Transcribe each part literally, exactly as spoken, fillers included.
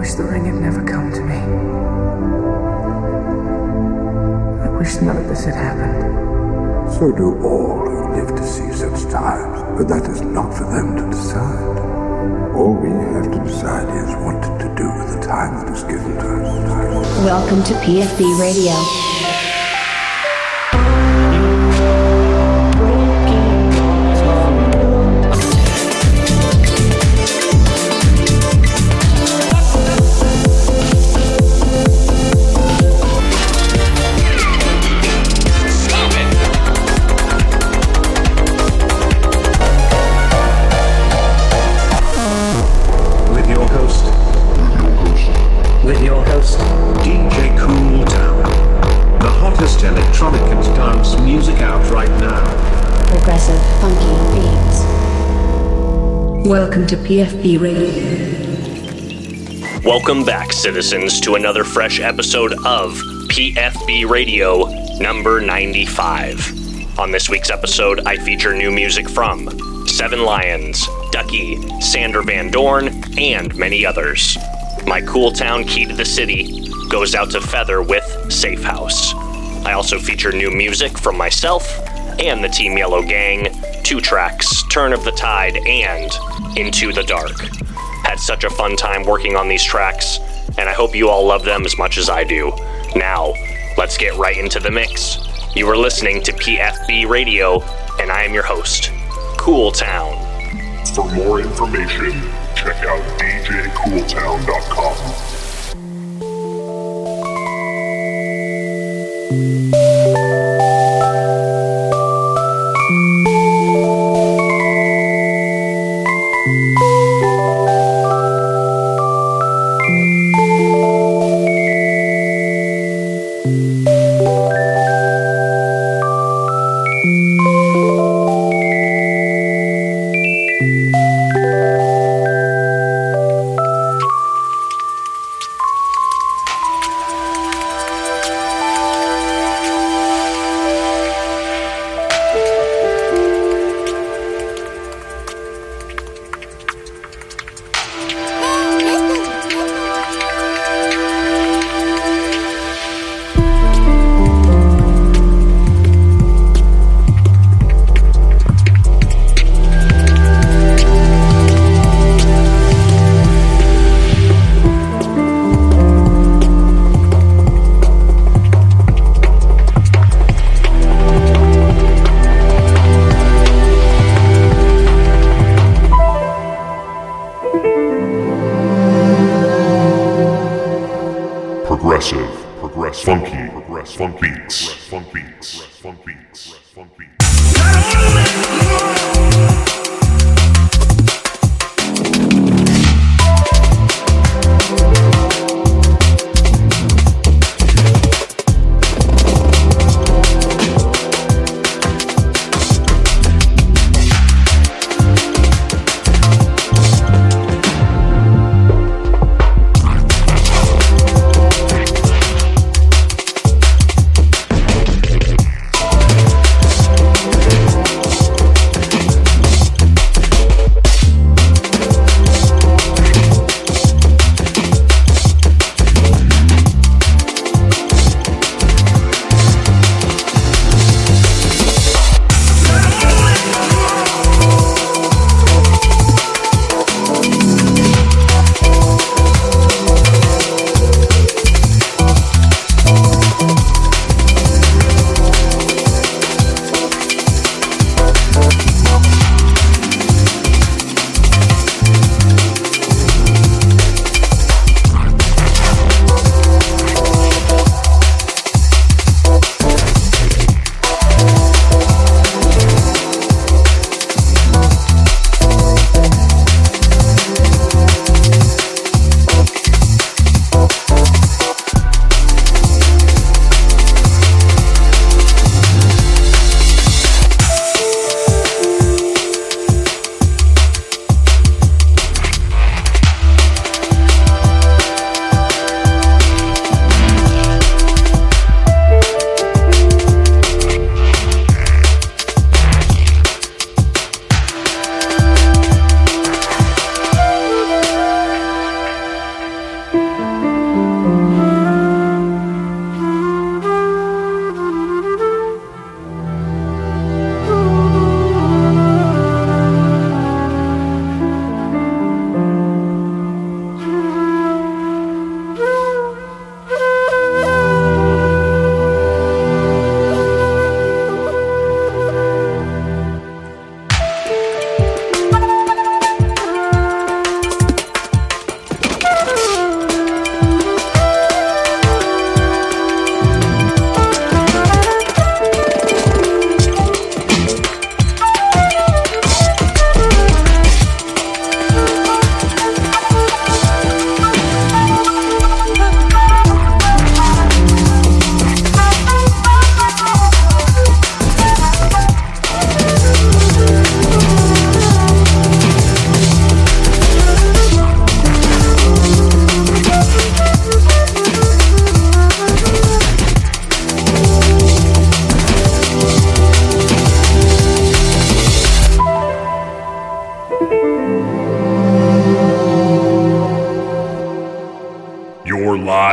wish the ring had never come to me. I wish none of this had happened. So do all who live to see such times, but that is not for them to decide. All we have to decide is what to do with the time that is given to us. Welcome to P F B Radio. Welcome to P F B Radio. Welcome back, citizens, to another fresh episode of P F B Radio number ninety-five. On this week's episode, I feature new music from Seven Lions, Ducky, Sander Van Dorn, and many others. My Cooltown Key to the City goes out to Feather with Safe House. I also feature new music from myself and the Team Yellow Gang, two tracks, Turn of the Tide and Into the Dark. Had such a fun time working on these tracks, and I hope you all love them as much as I do. Now, let's get right into the mix. You are listening to P F B Radio, and I am your host, Cooltown. For more information, check out d j cooltown dot com.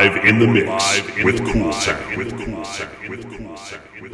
live in the mix live with Cooltown. With Cooltown. With Cooltown. With Cooltown.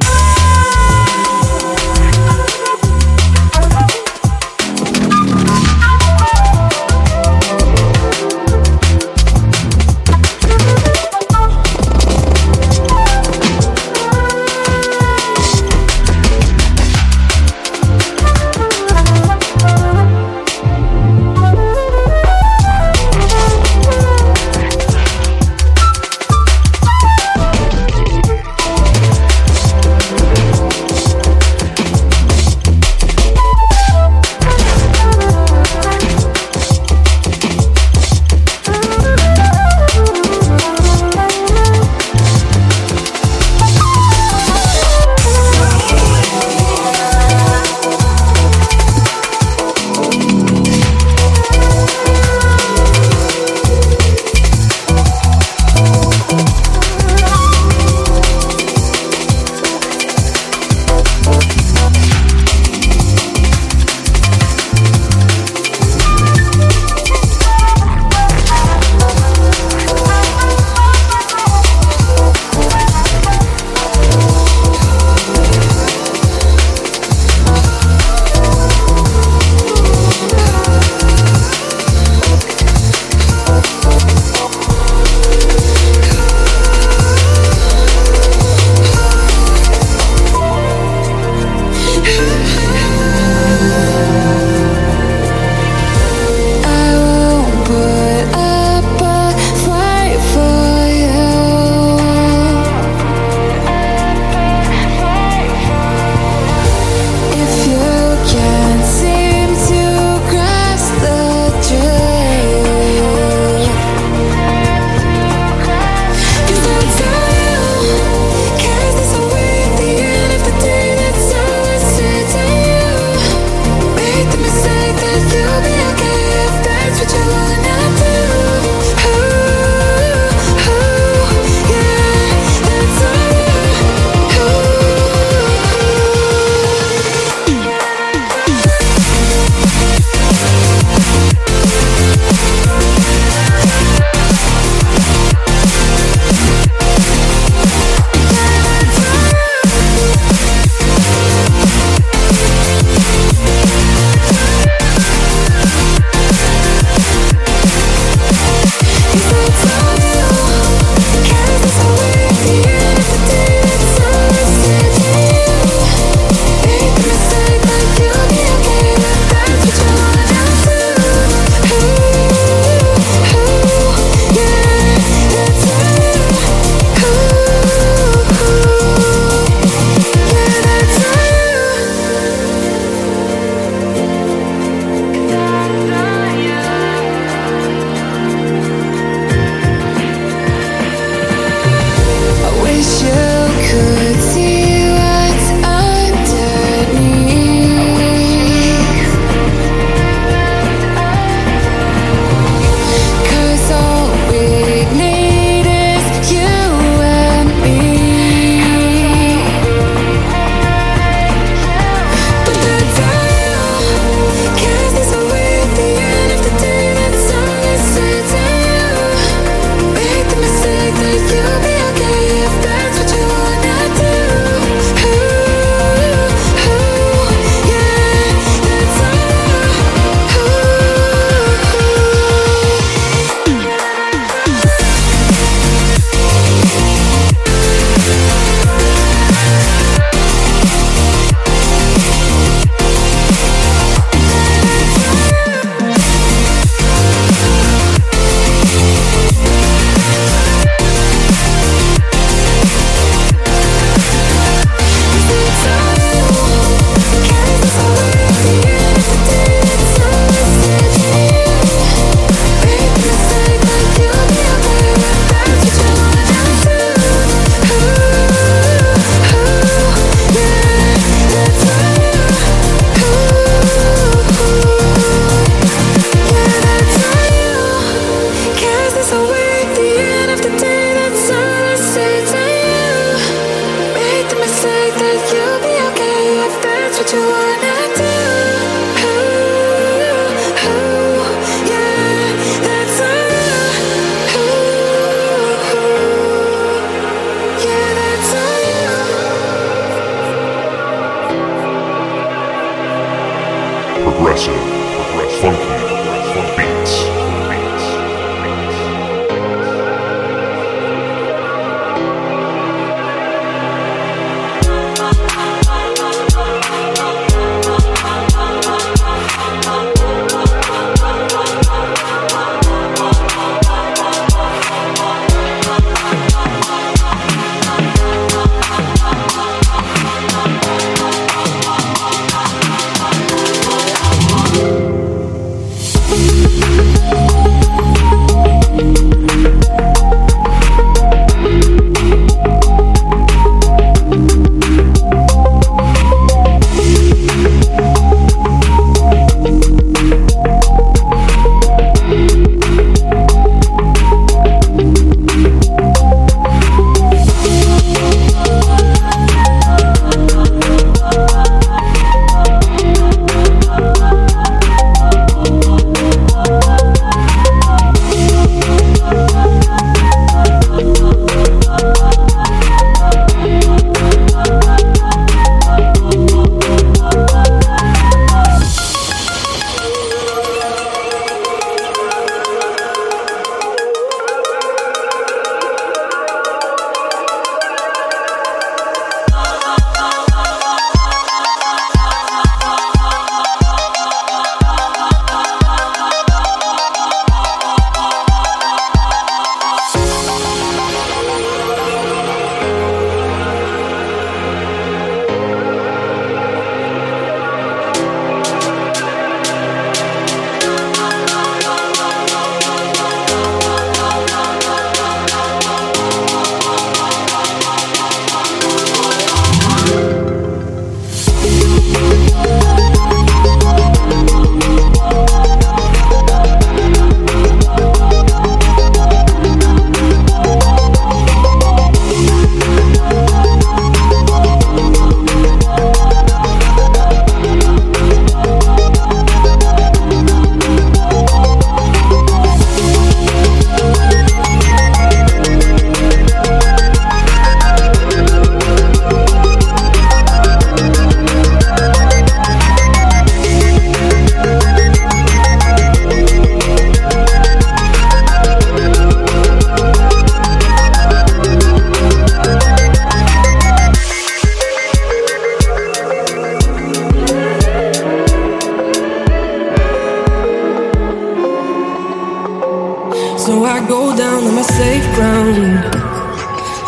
So I go down on my safe ground.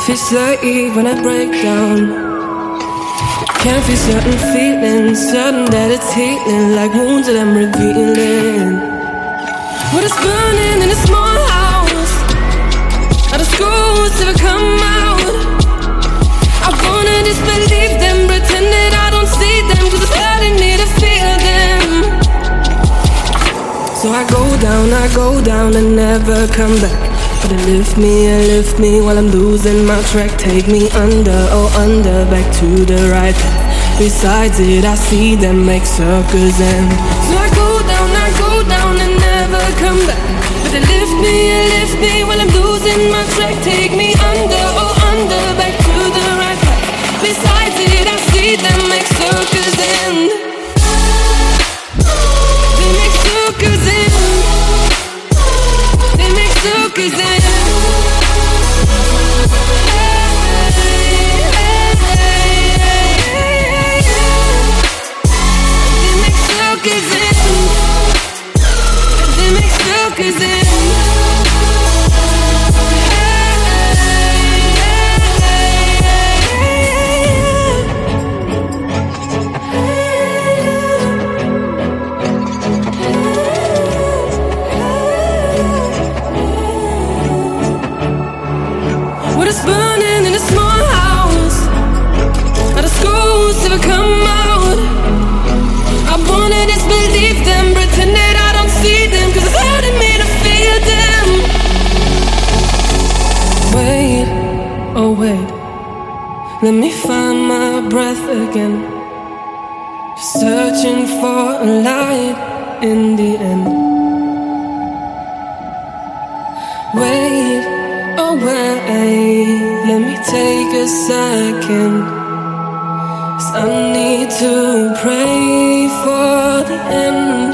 Feels the heat when I break down. Can't feel certain feelings, certain that it's healing, like wounds that I'm revealing. What is burning in a small house? Out of school, it's never come out. I wanna disbelieve them, pretend that I don't see them, cause it's hurting me to feel them. So I go down, I go down and never come back. But it lift me and lift me while I'm losing my track. Take me under, oh under, back to the right path. Besides it, I see them make circles and so I go down, I go down and never come back. But they lift me and lift me while I'm losing my track. Take me under, oh under, back to the right path. Besides it, I see them make circles and cause let me find my breath again. Searching for a light in the end. Wait, oh wait, let me take a second. 'Cause I need to pray for the end.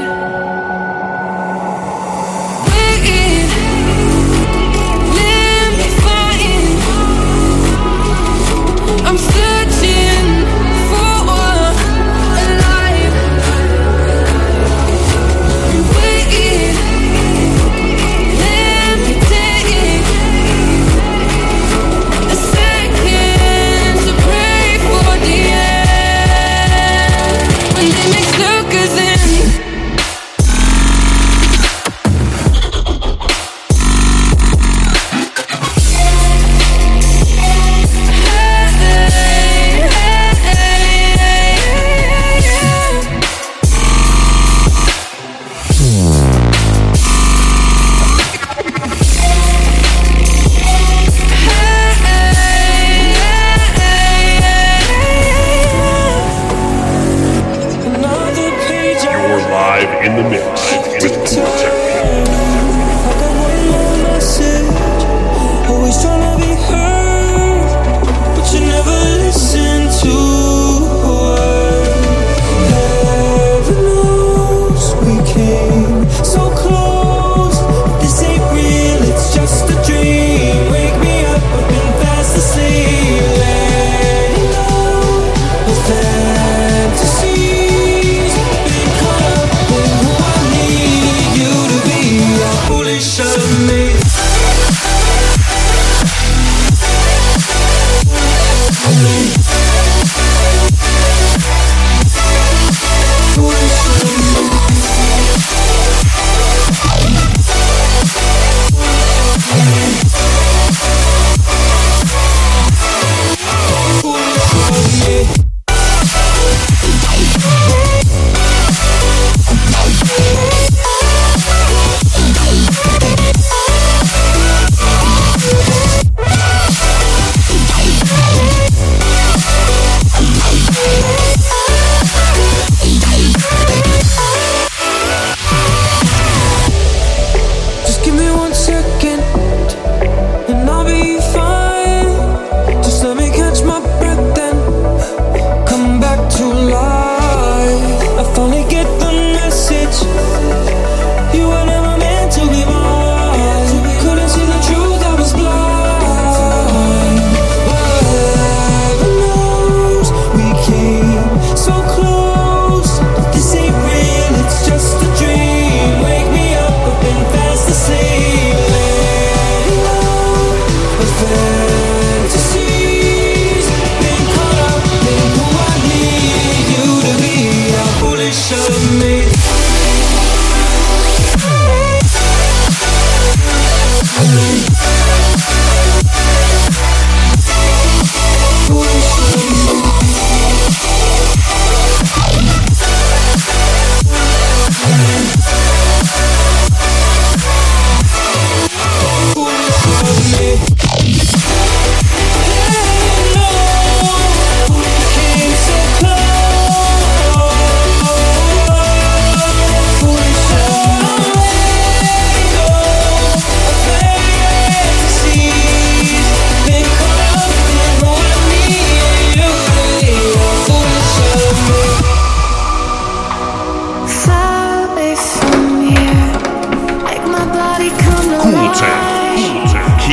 Cause in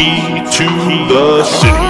Key to the City.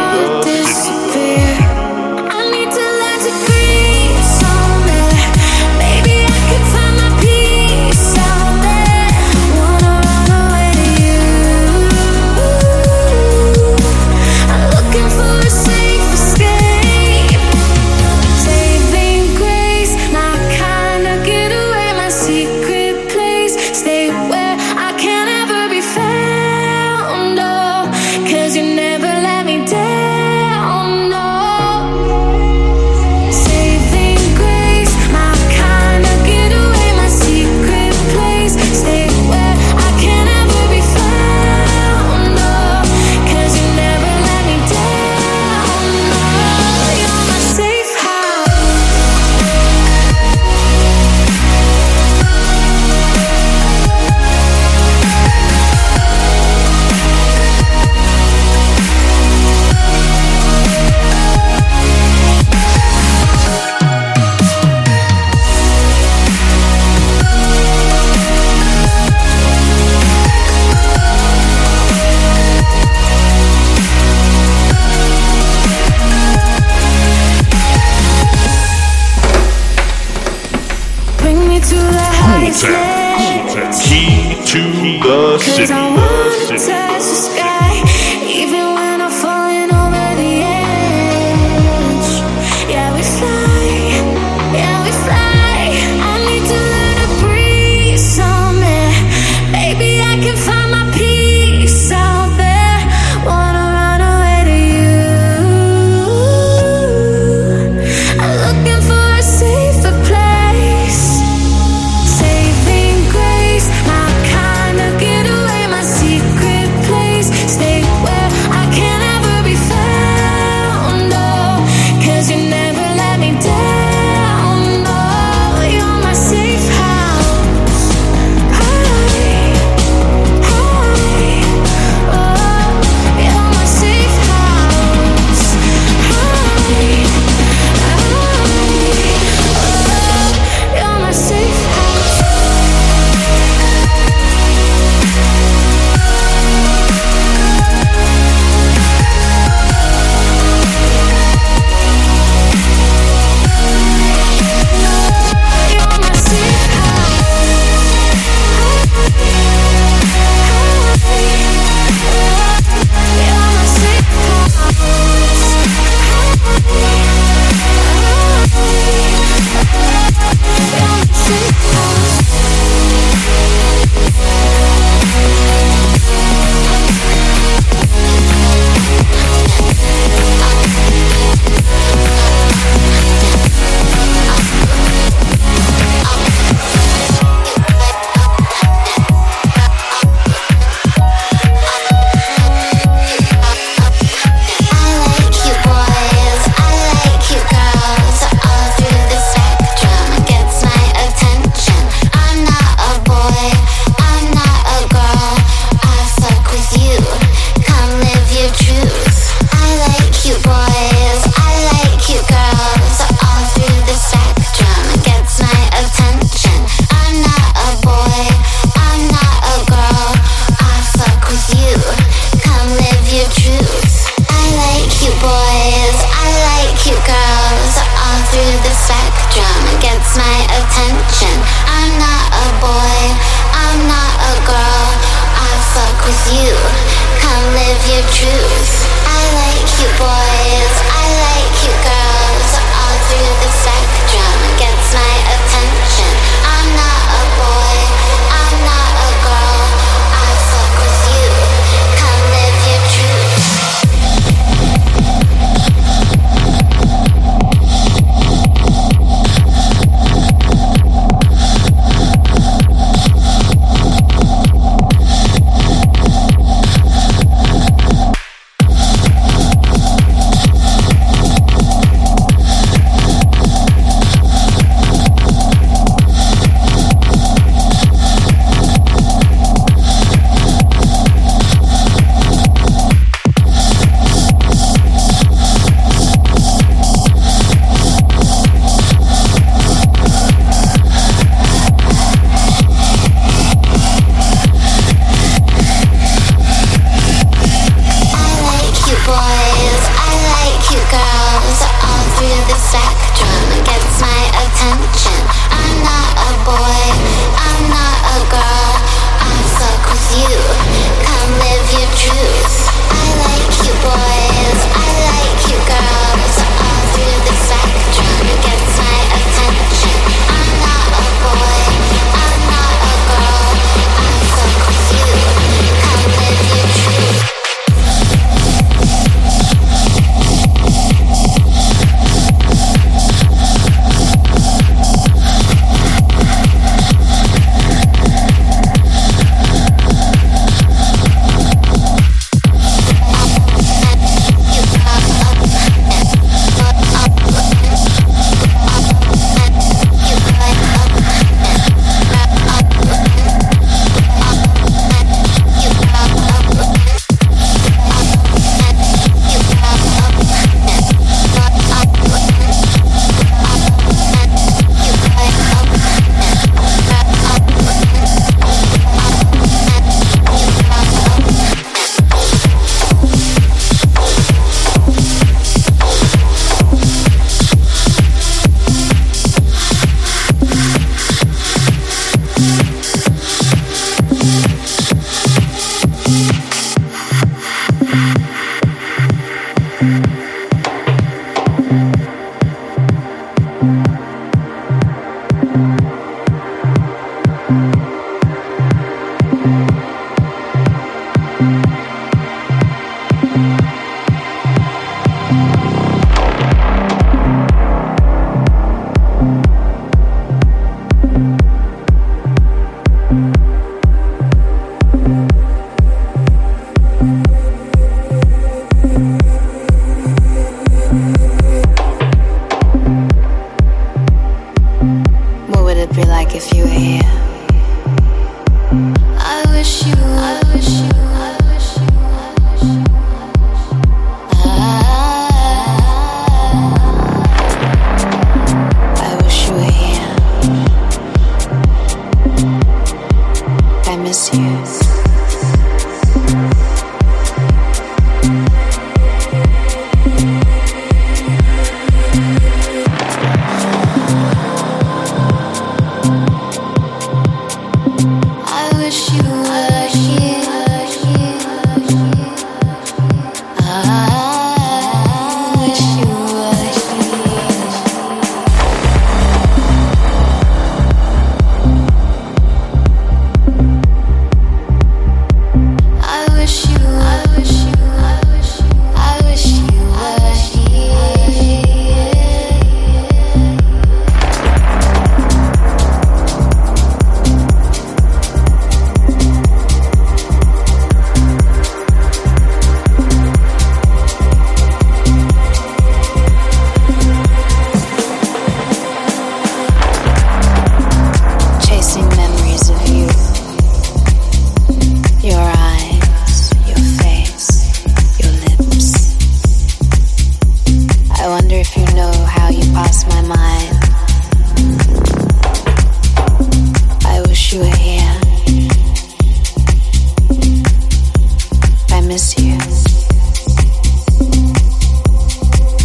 miss you.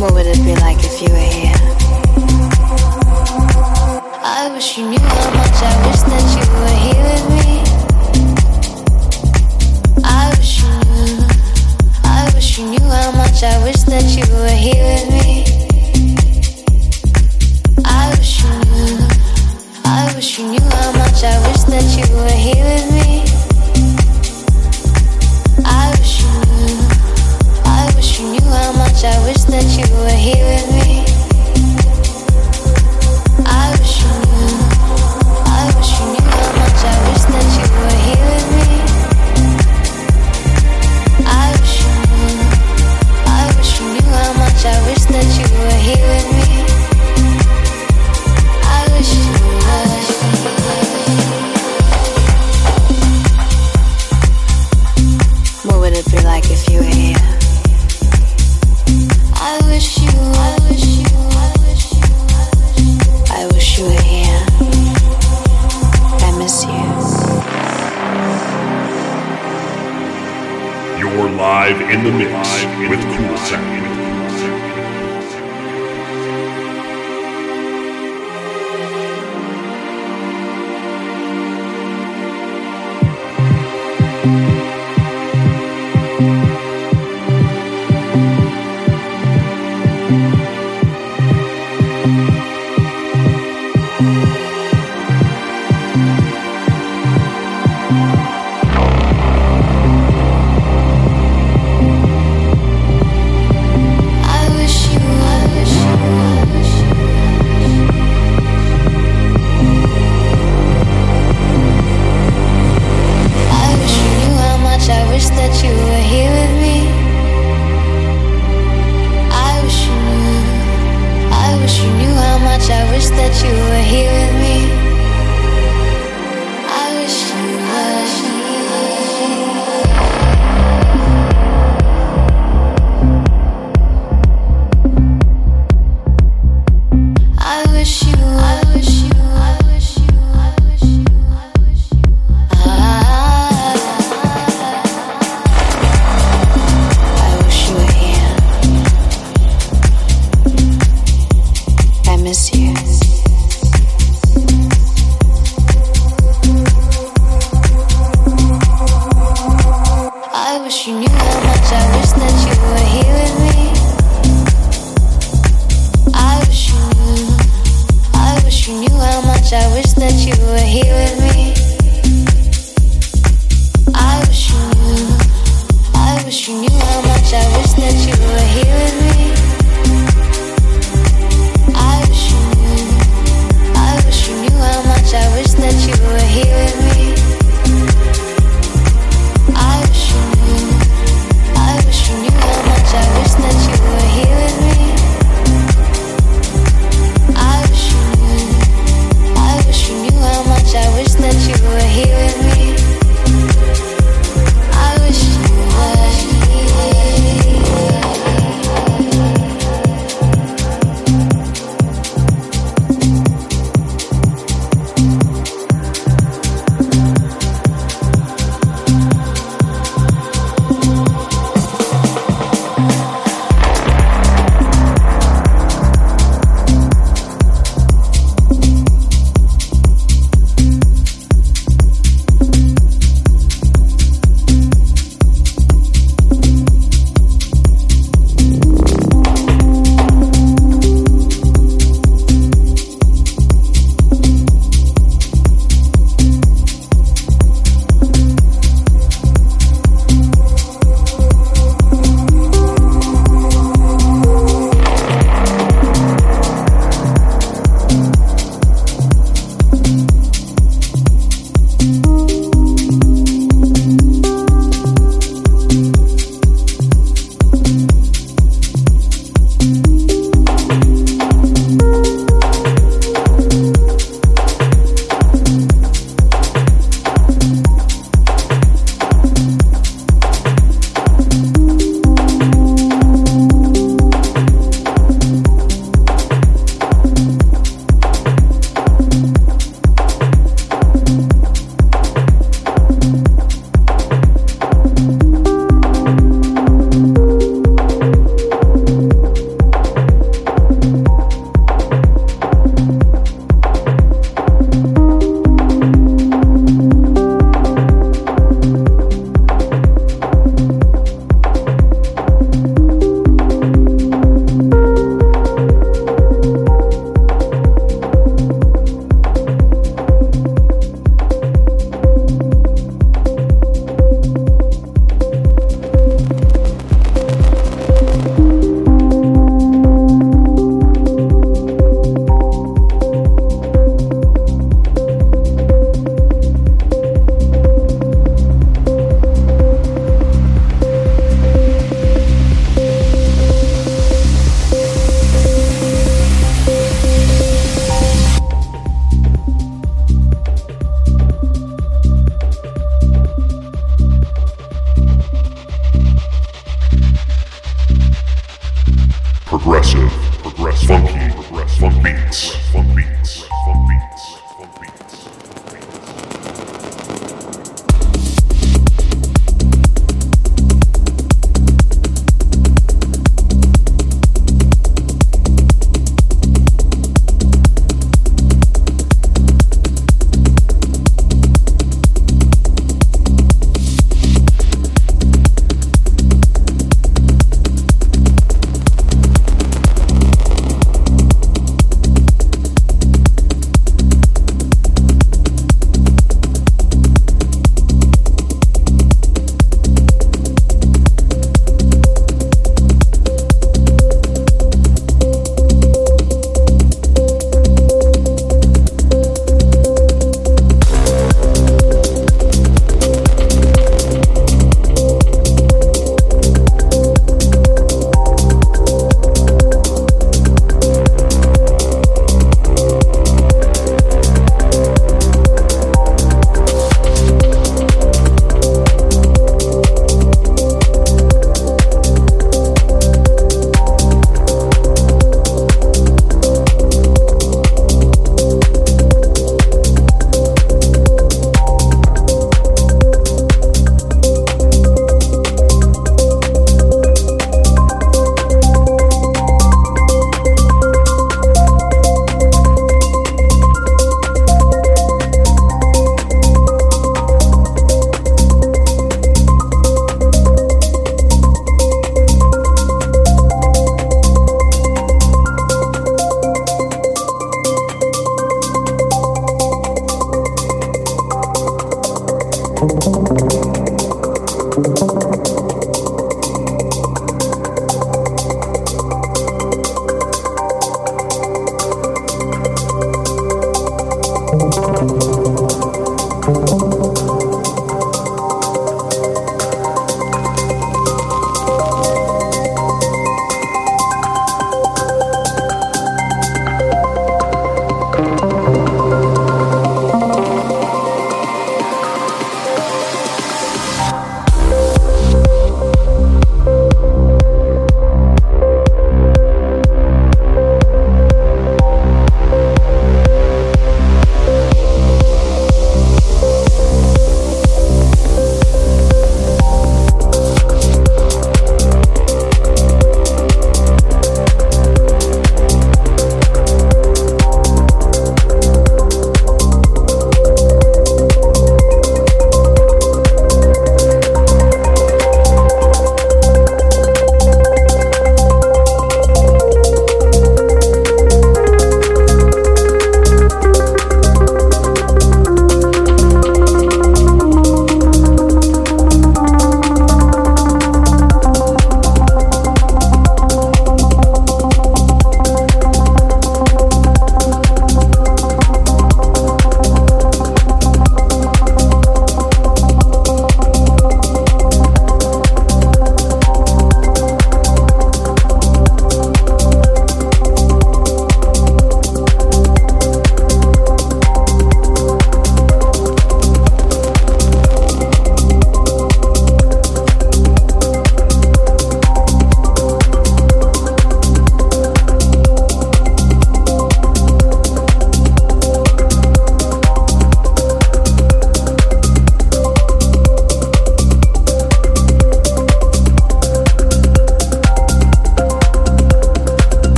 What would it be like if you were here? I wish you knew how much I wish that you were here with me. I wish you knew, I wish you knew how much I wish that you were here with me. I wish you knew, I wish you knew how much I wish that you were here with me. How much I wish that you were here with me. I wish you knew, I wish you knew how much I wish that you were here with me. I wish you knew, I wish you knew how much I wish that you were here with me. I wish you knew, I wish you knew. What would it be like if you were here? I wish you, I wish you, I wish you, I wish you were here. I miss you. You're live in the mix with Cooltown.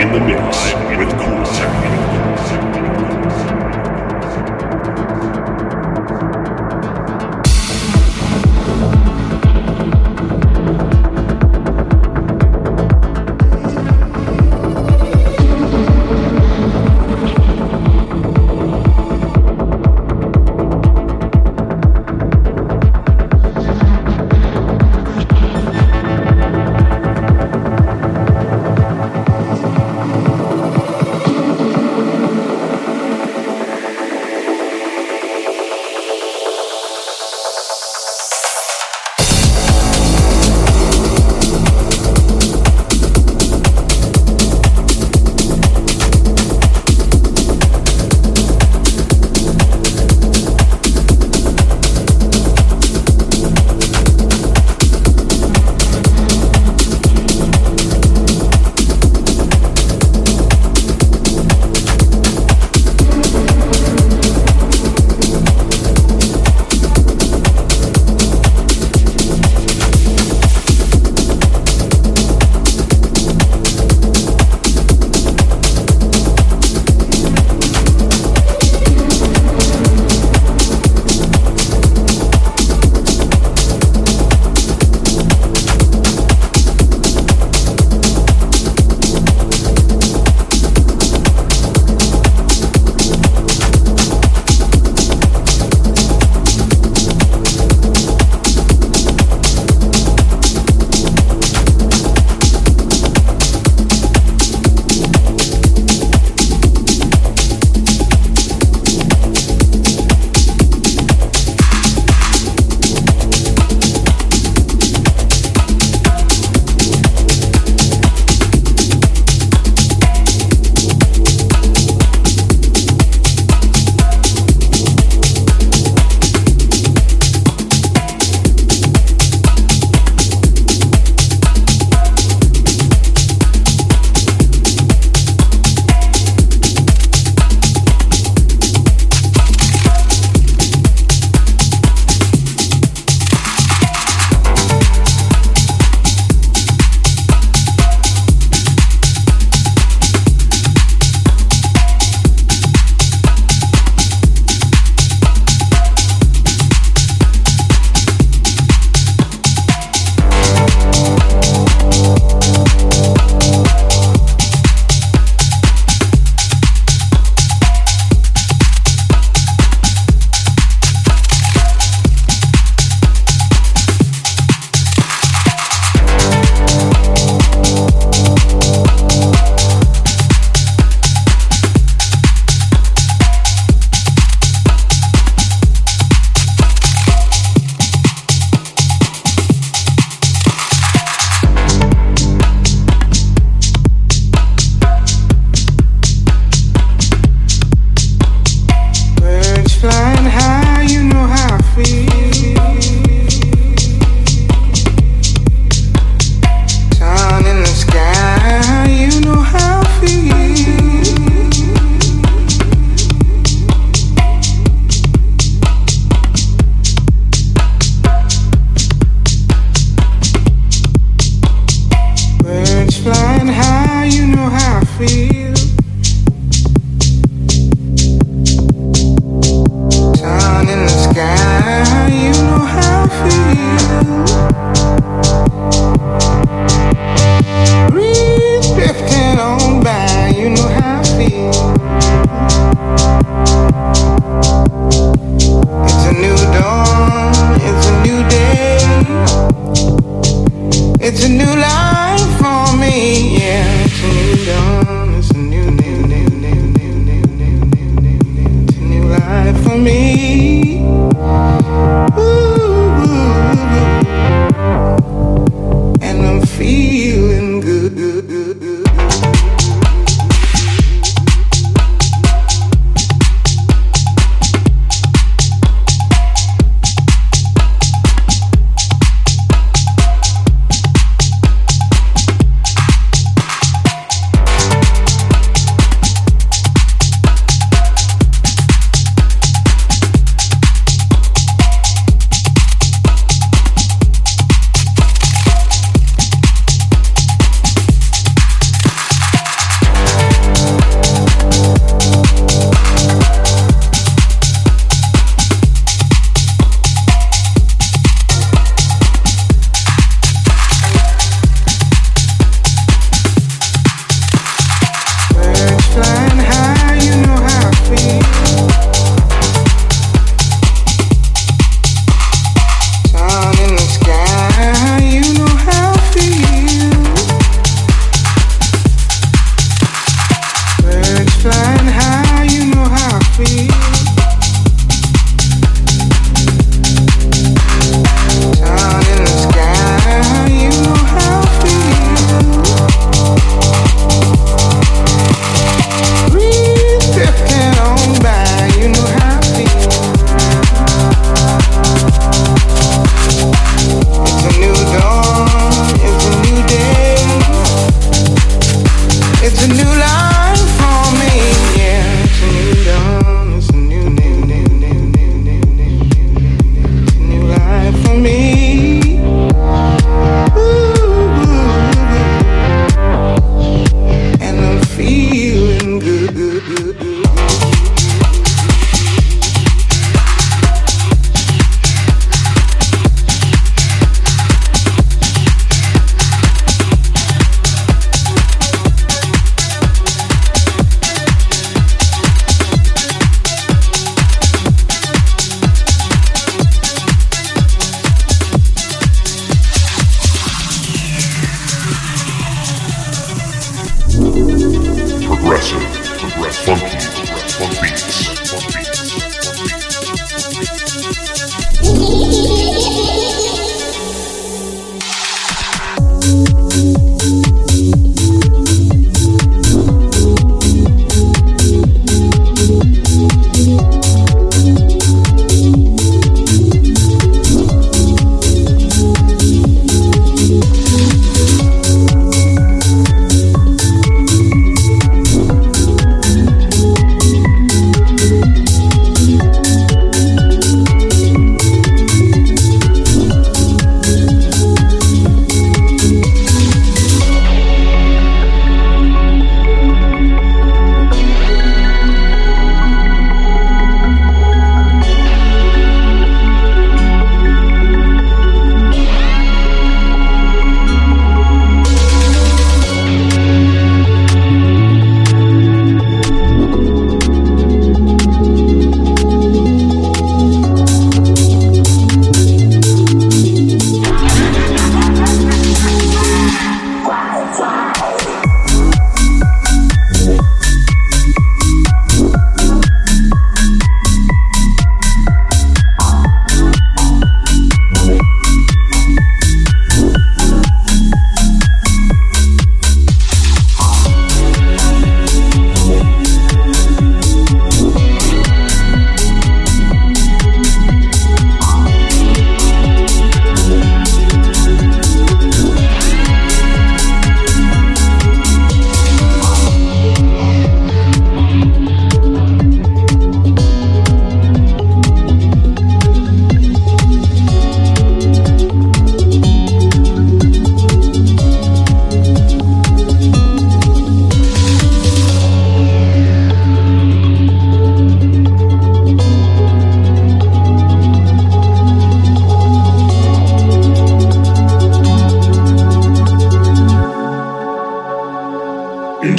in the mix with Cooltown.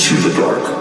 Into the Dark.